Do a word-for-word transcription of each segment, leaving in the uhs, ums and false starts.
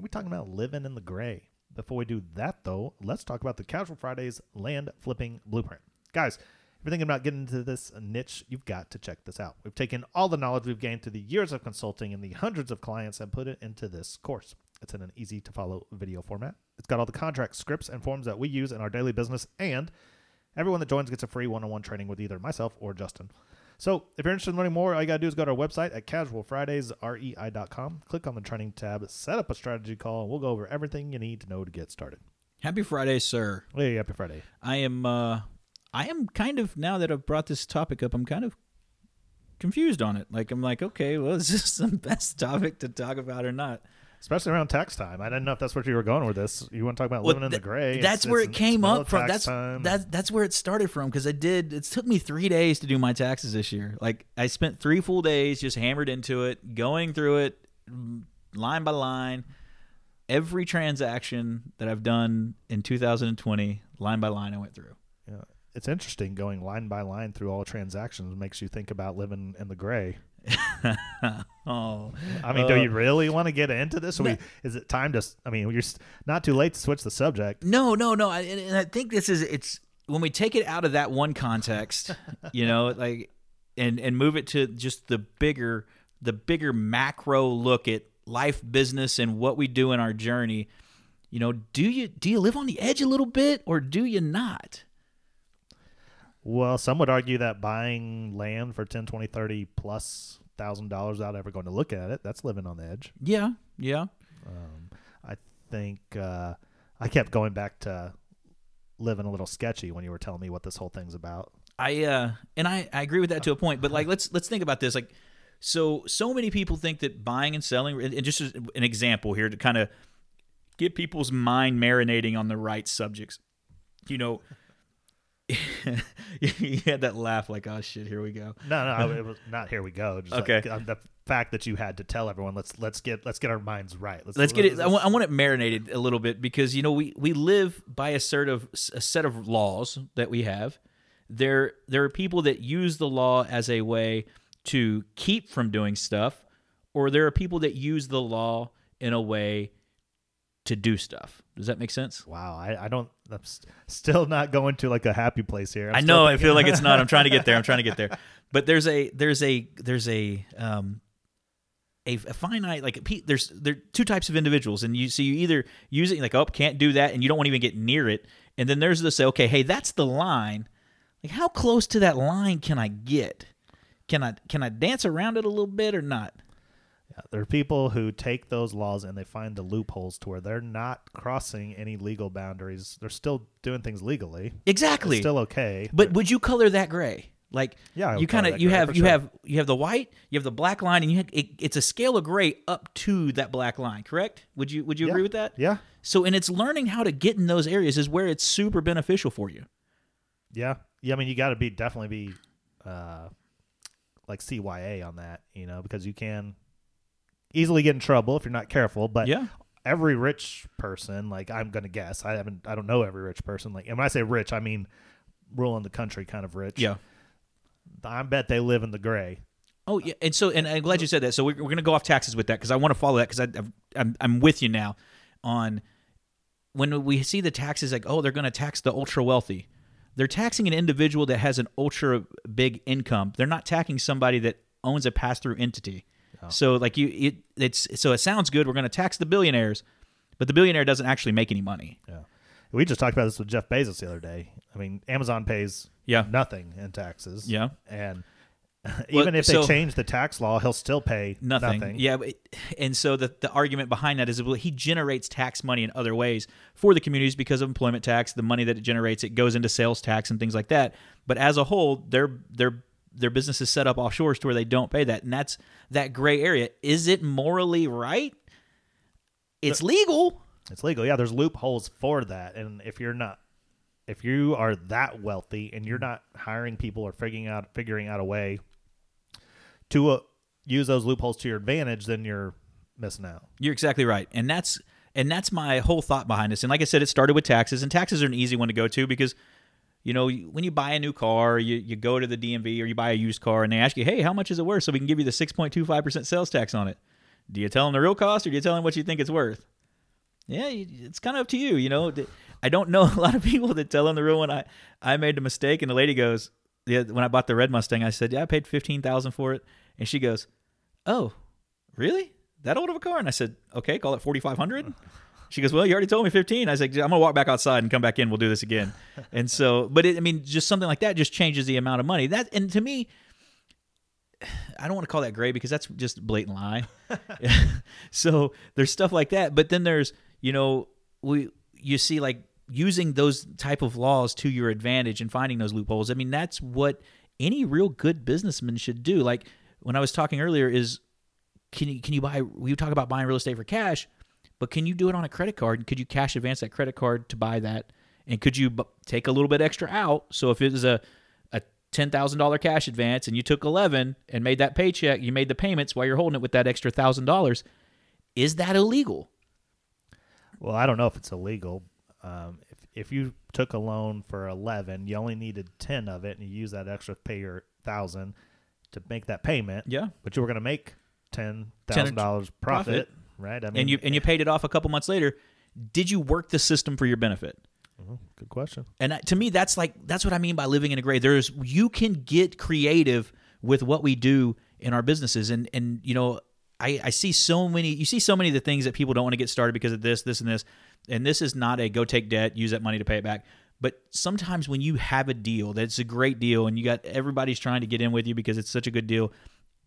we're talking about living in the gray. Before we do that, though, let's talk about the Casual Fridays land flipping blueprint. Guys, if you're thinking about getting into this niche, you've got to check this out. We've taken all the knowledge we've gained through the years of consulting and the hundreds of clients and put it into this course. It's in an easy-to-follow video format. It's got all the contract scripts and forms that we use in our daily business, and everyone that joins gets a free one-on-one training with either myself or Justin. So if you're interested in learning more, all you got to do is go to our website at casual fridays r e i dot com, click on the training tab, set up a strategy call, and we'll go over everything you need to know to get started. Happy Friday, sir. Hey, happy Friday. I am uh, I am kind of, now that I've brought this topic up, I'm kind of confused on it. Like, I'm like, okay, well, is this the best topic to talk about or not? Especially around tax time. I didn't know if that's where you were going with this. You want to talk about well, living in the gray. That's it's, where it's, it came up from. That's, that's that's where it started from, because I did. It took me three days to do my taxes this year. Like, I spent three full days just hammered into it, going through it line by line. Every transaction that I've done in two thousand twenty, line by line, I went through. Yeah, it's interesting going line by line through all transactions. Makes you think about living in the gray. oh, I mean, uh, do you really want to get into this? Or no, we, is it time to? I mean, you're not too late to switch the subject. No, no, no. I, and I think this is it's when we take it out of that one context, you know, like, and and move it to just the bigger, the bigger macro look at life, business, and what we do in our journey. You know, do you do you live on the edge a little bit, or do you not? Well, some would argue that buying land for ten, twenty, thirty plus thousand dollars without ever going to look at it—that's living on the edge. Yeah, yeah. Um, I think uh, I kept going back to living a little sketchy when you were telling me what this whole thing's about. I uh, and I, I agree with that to a point, but like let's let's think about this. Like, so so many people think that buying and selling, and just as an example here to kind of get people's mind marinating on the right subjects, you know. You had that laugh like, oh shit, here we go. No, no, it was not here we go. Just okay, like, the fact that you had to tell everyone, let's let's get let's get our minds right. Let's, let's get it. Let's, I, want, I want it marinated a little bit, because you know we, we live by a sort of a set of laws that we have. There there are people that use the law as a way to keep from doing stuff, or there are people that use the law in a way to do stuff. Does that make sense? Wow, I, I don't. I'm st- still not going to like a happy place here. I'm I know. I feel like it's not. I'm trying to get there. I'm trying to get there. But there's a there's a there's a um a, a finite like a, there's there are two types of individuals, and you so you either use it like, oh, can't do that, and you don't want to even get near it, and then there's the say, okay, hey, that's the line. Like, how close to that line can I get? Can I can I dance around it a little bit or not? There are people who take those laws and they find the loopholes to where they're not crossing any legal boundaries. They're still doing things legally. Exactly. It's still okay. But they're... would you color that gray? Like, yeah, you kind of you have you sure. have you have the white, you have the black line, and you have, it, it's a scale of gray up to that black line. Correct? Would you would you yeah. agree with that? Yeah. So, and it's learning how to get in those areas is where it's super beneficial for you. Yeah. Yeah. I mean, you got to be definitely be uh, like C Y A on that, you know, because you can easily get in trouble if you're not careful, but yeah. every rich person, like I'm going to guess, I haven't, I don't know every rich person. Like, and when I say rich, I mean ruling the country kind of rich. Yeah, I bet they live in the gray. Oh yeah, and so and I'm glad you said that. So we're, we're going to go off taxes with that, because I want to follow that, because I'm I'm with you now on when we see the taxes like, oh, they're going to tax the ultra wealthy. They're taxing an individual that has an ultra big income. They're not taxing somebody that owns a pass through entity. Oh. So like you, it it's so it sounds good. We're going to tax the billionaires, but the billionaire doesn't actually make any money. Yeah, we just talked about this with Jeff Bezos the other day. I mean, Amazon pays yeah. nothing in taxes. Yeah, and even well, if they so, change the tax law, he'll still pay nothing. nothing. Yeah, it, and so the the argument behind that is, well, he generates tax money in other ways for the communities because of employment tax. The money that it generates, it goes into sales tax and things like that. But as a whole, they're they're. their business is set up offshore to where they don't pay that. And that's that gray area. Is it morally right? It's legal. It's legal. Yeah, there's loopholes for that. And if you're not, if you are that wealthy and you're not hiring people or figuring out figuring out a way to uh, use those loopholes to your advantage, then you're missing out. You're exactly right. And that's and that's my whole thought behind this. And like I said, it started with taxes, and taxes are an easy one to go to because, you know, when you buy a new car, you, you go to the D M V or you buy a used car and they ask you, hey, how much is it worth? So we can give you the six point two five percent sales tax on it. Do you tell them the real cost or do you tell them what you think it's worth? Yeah, it's kind of up to you. You know, I don't know a lot of people that tell them the real one. I, I made a mistake, and the lady goes, yeah, when I bought the red Mustang, I said, yeah, I paid fifteen thousand dollars for it. And she goes, oh, really? That old of a car? And I said, okay, call it forty-five hundred dollars. She goes, well, you already told me fifteen. I was like, I'm going to walk back outside and come back in. We'll do this again. And so, but it, I mean, just something like that just changes the amount of money. That, and to me, I don't want to call that gray because that's just a blatant lie. So there's stuff like that. But then there's, you know, we you see like using those type of laws to your advantage and finding those loopholes. I mean, that's what any real good businessman should do. Like when I was talking earlier is, can you, can you buy, we talk about buying real estate for cash, but can you do it on a credit card? Could you cash advance that credit card to buy that? And could you b- take a little bit extra out? So if it was a, a ten thousand dollars cash advance and you took eleven and made that paycheck, you made the payments while you're holding it with that extra one thousand dollars, is that illegal? Well, I don't know if it's illegal. Um, if if you took a loan for eleven, you only needed ten of it, and you use that extra pay your one thousand to make that payment. Yeah. But you were going to make ten thousand dollars profit. profit. Right, I mean, and you and you paid it off a couple months later. Did you work the system for your benefit? Well, good question. And to me, that's like that's what I mean by living in a gray. There's you can get creative with what we do in our businesses, and and you know, I, I see so many. You see so many of the things that people don't want to get started because of this, this, and this. And this is not a go take debt, use that money to pay it back. But sometimes when you have a deal that's a great deal, and you got everybody's trying to get in with you because it's such a good deal,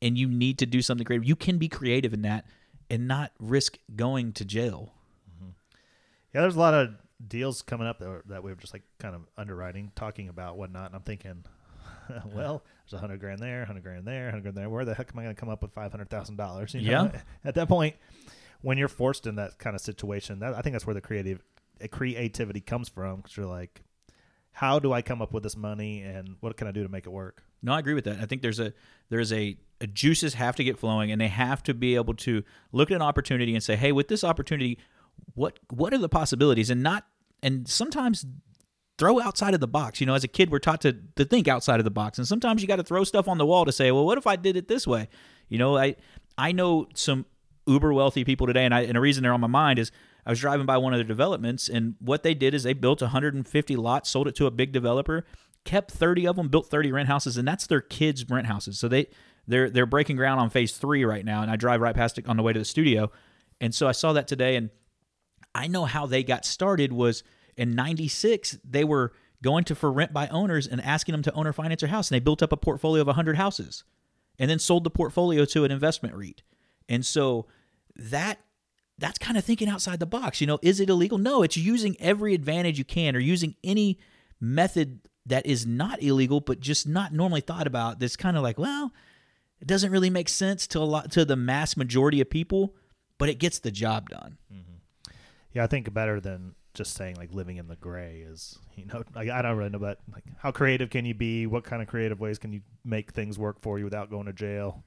and you need to do something creative, you can be creative in that and not risk going to jail. Mm-hmm. Yeah, there's a lot of deals coming up that, were, that we were just like kind of underwriting, talking about whatnot, and I'm thinking, well, there's a hundred grand there, a hundred grand there, a hundred grand there. Where the heck am I going to come up with five hundred thousand dollars? You know? Yeah. At that point, when you're forced in that kind of situation, that, I think that's where the creative uh, creativity comes from, because you're like, how do I come up with this money, and what can I do to make it work? No, I agree with that. I think there's a there's a juices have to get flowing, and they have to be able to look at an opportunity and say, hey, with this opportunity, what what are the possibilities? And not and sometimes throw outside of the box. You know, as a kid, we're taught to, to think outside of the box. And sometimes you got to throw stuff on the wall to say, well, what if I did it this way? You know, I I know some uber wealthy people today, and I and the reason they're on my mind is I was driving by one of their developments, and what they did is they built one hundred fifty lots, sold it to a big developer, kept thirty of them, built thirty rent houses, and that's their kids' rent houses. So they They're they're breaking ground on phase three right now, and I drive right past it on the way to the studio. And so I saw that today, and I know how they got started was in ninety-six, they were going to for rent by owners and asking them to owner finance their house, and they built up a portfolio of one hundred houses and then sold the portfolio to an investment REIT. And so that that's kind of thinking outside the box. You know, is it illegal? No, it's using every advantage you can or using any method that is not illegal but just not normally thought about that's kind of like, well, it doesn't really make sense to a lot to the mass majority of people, but it gets the job done. Mm-hmm. Yeah, I think better than just saying like living in the gray is, you know, like, I don't really know, but like how creative can you be? What kind of creative ways can you make things work for you without going to jail?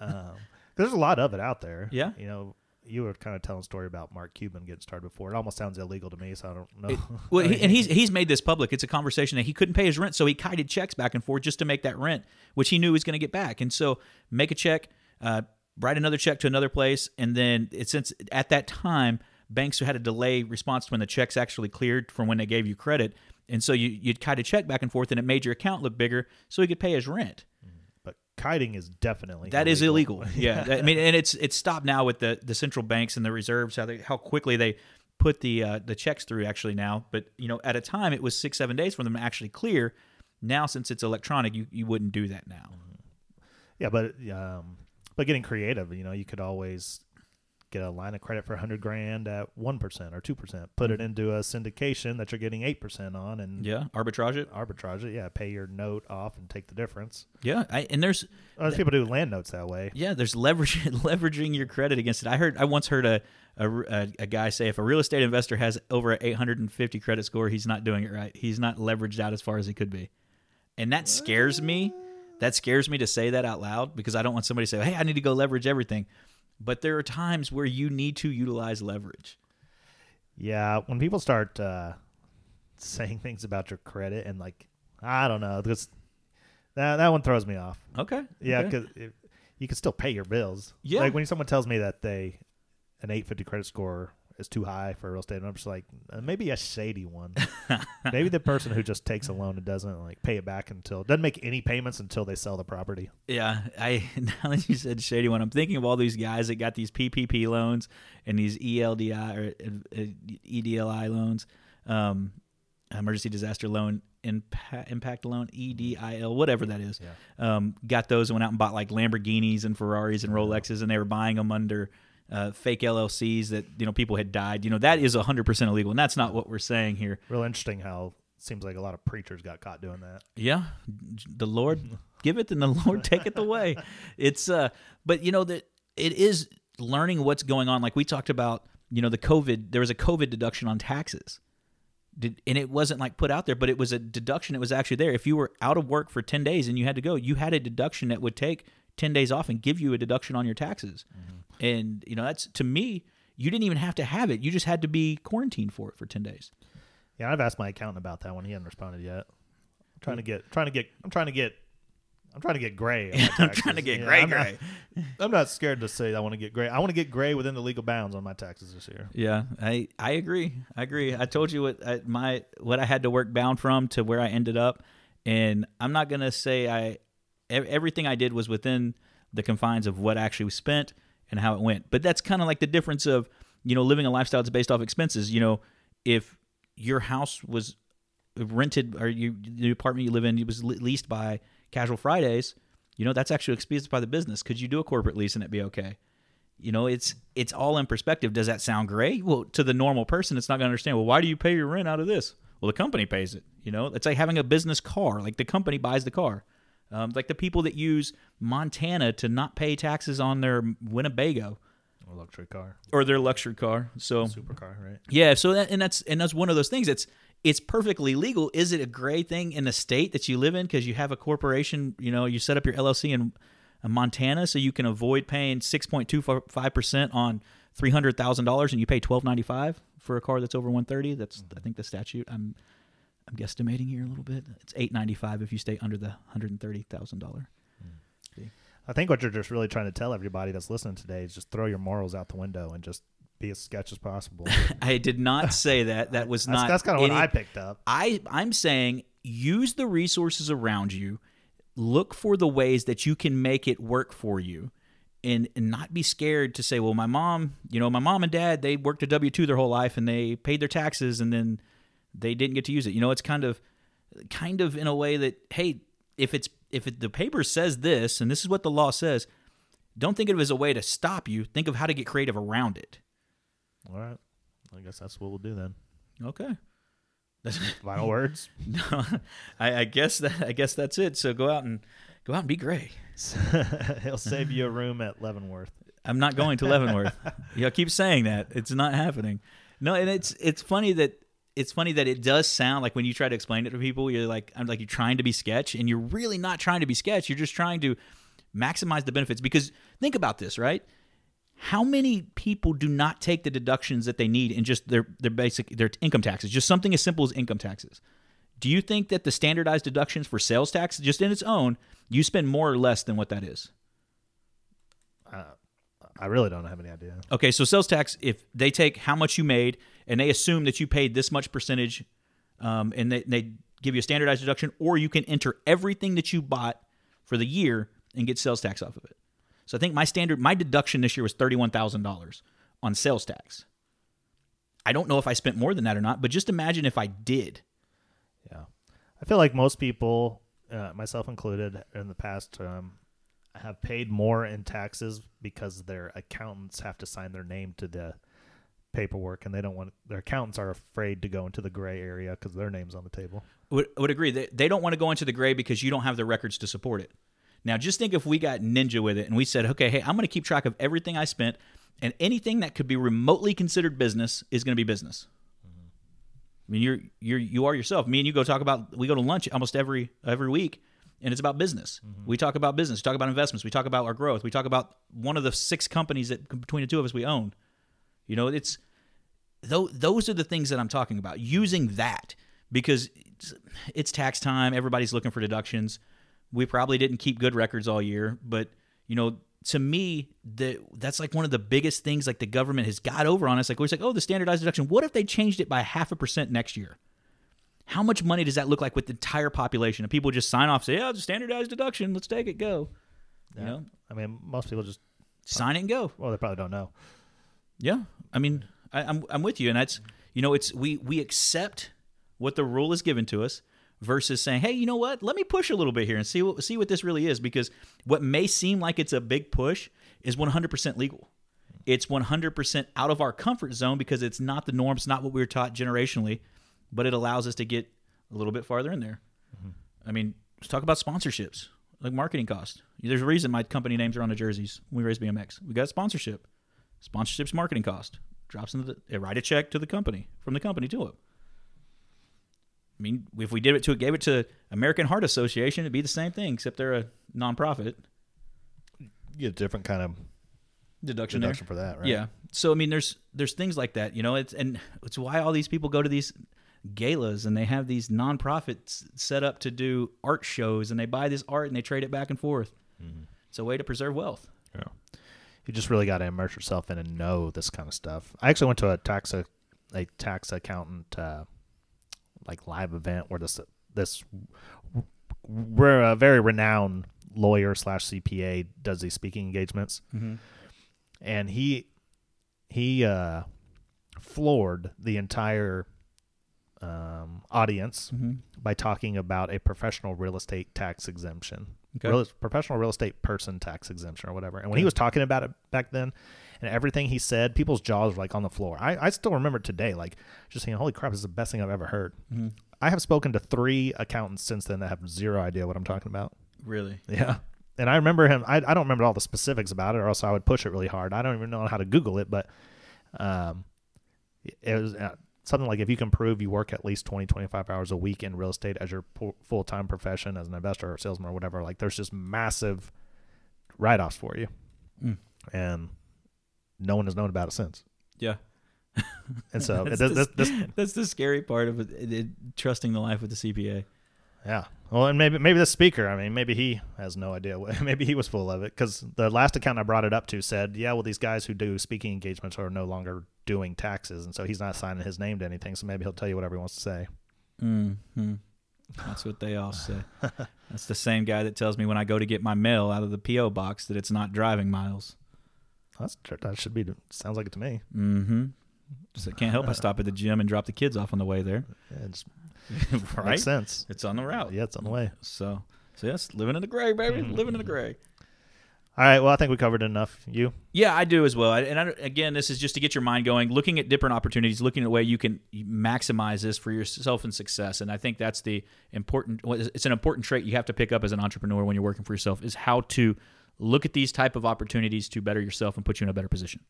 um, there's a lot of it out there. Yeah, you know, you were kind of telling a story about Mark Cuban getting started before. It almost sounds illegal to me, so I don't know. It, well, I mean, and he's he's made this public. It's a conversation that he couldn't pay his rent, so he kited checks back and forth just to make that rent, which he knew he was going to get back. And so make a check, uh, write another check to another place, and then it, since at that time banks had a delay response to when the checks actually cleared from when they gave you credit, and so you, you'd kite a check back and forth, and it made your account look bigger, so he could pay his rent. Kiting is definitely that illegal. Is illegal. Yeah, I mean, and it's it's stopped now with the, the central banks and the reserves how they how quickly they put the uh, the checks through actually now. But you know, at a time it was six seven days for them to actually clear. Now since it's electronic, you, you wouldn't do that now. Yeah, but um, but getting creative, you know, you could always get a line of credit for one hundred grand at one percent or two percent, put it into a syndication that you're getting eight percent on, and yeah, arbitrage it. Arbitrage it, yeah. Pay your note off and take the difference. Yeah, I, and there's... Oh, there's th- people who do land notes that way. Yeah, there's leverage, leveraging your credit against it. I heard I once heard a, a, a guy say if a real estate investor has over an eight hundred fifty credit score, he's not doing it right. He's not leveraged out as far as he could be. And that scares me. That scares me to say that out loud because I don't want somebody to say, hey, I need to go leverage everything. But there are times where you need to utilize leverage. Yeah, when people start uh, saying things about your credit and like, I don't know, this, that that one throws me off. Okay. Yeah, because okay. you can still pay your bills. Yeah. Like when someone tells me that they an eight fifty credit score is too high for real estate, I'm just like, uh, maybe a shady one. Maybe the person who just takes a loan and doesn't like pay it back until doesn't make any payments until they sell the property. Yeah, I now that you said shady one, I'm thinking of all these guys that got these P P P loans and these E L D I or uh, E D L I loans, um, emergency disaster loan impact, impact loan, E D I L, whatever that is. Yeah. Um, got those and went out and bought like Lamborghinis and Ferraris and Rolexes, and they were buying them under. Uh, fake L L Cs that, you know, people had died, you know, that is one hundred percent illegal. And that's not what we're saying here. Real interesting how it seems like a lot of preachers got caught doing that. Yeah. The Lord giveth and the Lord taketh away. It's, uh, but you know, that it is learning what's going on. Like we talked about, you know, the COVID, there was a COVID deduction on taxes. Did, and it wasn't like put out there, but it was a deduction. It was actually there. If you were out of work for ten days and you had to go, you had a deduction that would take ten days off and give you a deduction on your taxes. Mm-hmm. And, you know, that's, to me, you didn't even have to have it. You just had to be quarantined for it for ten days. Yeah. I've asked my accountant about that one. He hasn't responded yet. I'm trying to get, trying to get, I'm trying to get, I'm trying to get gray. I'm trying to get yeah, gray, I'm gray. Not, I'm not scared to say I want to get gray. I want to get gray within the legal bounds on my taxes this year. Yeah. I, I agree. I agree. I told you what I, my, what I had to work bound from to where I ended up. And I'm not going to say I, everything I did was within the confines of what actually was spent and how it went. But that's kind of like the difference of, you know, living a lifestyle that's based off expenses. You know, if your house was rented or you, the apartment you live in, it was leased by Casual Fridays, you know, that's actually expensed by the business. Could you do a corporate lease and it'd be okay? You know, it's it's all in perspective. Does that sound great? Well, to the normal person, it's not going to understand, well, why do you pay your rent out of this? Well, the company pays it. You know, it's like having a business car. Like the company buys the car. Um, like the people that use Montana to not pay taxes on their Winnebago, or luxury car, or their luxury car. So supercar, right? Yeah. So that, and that's and that's one of those things. It's it's perfectly legal. Is it a gray thing in the state that you live in because you have a corporation? You know, you set up your L L C in Montana so you can avoid paying six point two five percent on three hundred thousand dollars, and you pay twelve ninety five for a car that's over one thirty. That's mm-hmm. I think the statute. I'm. I'm guesstimating here a little bit. It's eight ninety-five if you stay under the one hundred thirty thousand dollars. Mm. I think what you're just really trying to tell everybody that's listening today is just throw your morals out the window and just be as sketch as possible. I did not say that. That was not. That's, that's kind of what I picked up. I, I'm saying use the resources around you. Look for the ways that you can make it work for you. And, and not be scared to say, well, my mom, you know, my mom and dad, they worked a W two their whole life and they paid their taxes and then they didn't get to use it. You know, it's kind of, kind of in a way that, hey, if it's if it, the paper says this and this is what the law says, don't think of it as a way to stop you. Think of how to get creative around it. All right, I guess that's what we'll do then. Okay. Final words. No, I, I guess that I guess that's it. So go out and go out and be gray. He'll save you a room at Leavenworth. I'm not going to Leavenworth. Y'all keep saying that. It's not happening. No, and it's it's funny that. It's funny that it does sound like when you try to explain it to people, you're like, I'm like, you're trying to be sketch and you're really not trying to be sketch. You're just trying to maximize the benefits because think about this, right? How many people do not take the deductions that they need in just their, their basic, their income taxes, just something as simple as income taxes. Do you think that the standardized deductions for sales tax just in its own, you spend more or less than what that is? Uh, I really don't have any idea. Okay, so sales tax, if they take how much you made and they assume that you paid this much percentage um, and they, they give you a standardized deduction, or you can enter everything that you bought for the year and get sales tax off of it. So I think my standard, my deduction this year was thirty-one thousand dollars on sales tax. I don't know if I spent more than that or not, but just imagine if I did. Yeah. I feel like most people, uh, myself included, in the past um, have paid more in taxes because their accountants have to sign their name to the paperwork, and they don't want their accountants are afraid to go into the gray area because their name's on the table. Would would agree. They they don't want to go into the gray because you don't have the records to support it. Now, just think if we got ninja with it and we said, okay, hey, I'm going to keep track of everything I spent, and anything that could be remotely considered business is going to be business. Mm-hmm. I mean, you're you're you are yourself. Me and you go talk about, we go to lunch almost every every week. And it's about business. Mm-hmm. We talk about business. We talk about investments. We talk about our growth. We talk about one of the six companies that between the two of us we own. You know, it's th- those are the things that I'm talking about. Using that because it's, it's tax time. Everybody's looking for deductions. We probably didn't keep good records all year. But, you know, to me, the, that's like one of the biggest things like the government has got over on us. Like we're like, oh, the standardized deduction. What if they changed it by half a percent next year? How much money does that look like with the entire population? And people just sign off, say, "Yeah, it's a standardized deduction. Let's take it, go." Yeah. You know, I mean, most people just sign it and go. Well, they probably don't know. Yeah, I mean, I, I'm I'm with you, and that's you know, it's we we accept what the rule is given to us versus saying, "Hey, you know what? Let me push a little bit here and see what see what this really is," because what may seem like it's a big push is one hundred percent legal. It's one hundred percent out of our comfort zone because it's not the norm. It's not what we were taught generationally. But it allows us to get a little bit farther in there. Mm-hmm. I mean, let's talk about sponsorships, like marketing costs. There's a reason my company names are on the jerseys. We raise B M X. We got sponsorship. Sponsorship's marketing cost. Drops into the, write a check to the company, from the company to it. I mean, if we did it to it, gave it to American Heart Association, it'd be the same thing, except they're a nonprofit. You get a different kind of deduction, deduction there. For that, right? Yeah. So, I mean, there's there's things like that, you know, it's and it's why all these people go to these galas and they have these nonprofits set up to do art shows and they buy this art and they trade it back and forth. Mm-hmm. It's a way to preserve wealth. Yeah, you just really got to immerse yourself in and know this kind of stuff. I actually went to a tax a, a tax accountant uh, like live event where this this we're a very renowned lawyer slash C P A does these speaking engagements, mm-hmm. and he he uh, floored the entire. Um, audience mm-hmm. by talking about a professional real estate tax exemption, okay. real, professional real estate person tax exemption or whatever. And when okay. he was talking about it back then and everything he said, people's jaws were like on the floor. I, I still remember today, like just saying, holy crap, this is the best thing I've ever heard. Mm-hmm. I have spoken to three accountants since then that have zero idea what I'm talking about. Really? Yeah. And I remember him. I, I don't remember all the specifics about it or else I would push it really hard. I don't even know how to Google it, but um, it was... Uh, something like if you can prove you work at least twenty, twenty-five hours a week in real estate as your po- full-time profession as an investor or salesman or whatever, like there's just massive write-offs for you. Mm. And no one has known about it since. Yeah. And so that's, it, this, the, this, that's the scary part of it, it, it, trusting the life with the C P A. Yeah. Well, and maybe, maybe the speaker, I mean, maybe he has no idea. What, maybe he was full of it because the last account I brought it up to said, yeah, well, these guys who do speaking engagements are no longer doing taxes. And so he's not signing his name to anything. So maybe he'll tell you whatever he wants to say. Mm-hmm. That's what they all say. That's the same guy that tells me when I go to get my mail out of the P O box that it's not driving miles. That's, that should be, sounds like it to me. Mm-hmm. So I can't help. I stop at the gym and drop the kids off on the way there. Yeah, it's, right? Makes sense. It's on the route. Yeah, it's on the way. So, so yes, living in the gray, baby. Mm-hmm. Living in the gray. All right. Well, I think we covered enough. You? Yeah, I do as well. And I, again, this is just to get your mind going, looking at different opportunities, looking at a way you can maximize this for yourself and success. And I think that's the important. It's an important trait you have to pick up as an entrepreneur when you're working for yourself is how to look at these type of opportunities to better yourself and put you in a better position.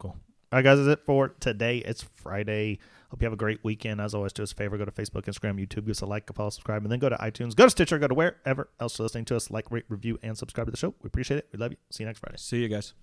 Cool. All right, guys, that's it for today. It's Friday. Hope you have a great weekend. As always, do us a favor. Go to Facebook, Instagram, YouTube. Give us a like, a follow, subscribe, and then go to iTunes. Go to Stitcher. Go to wherever else you're listening to us. Like, rate, review, and subscribe to the show. We appreciate it. We love you. See you next Friday. See you guys.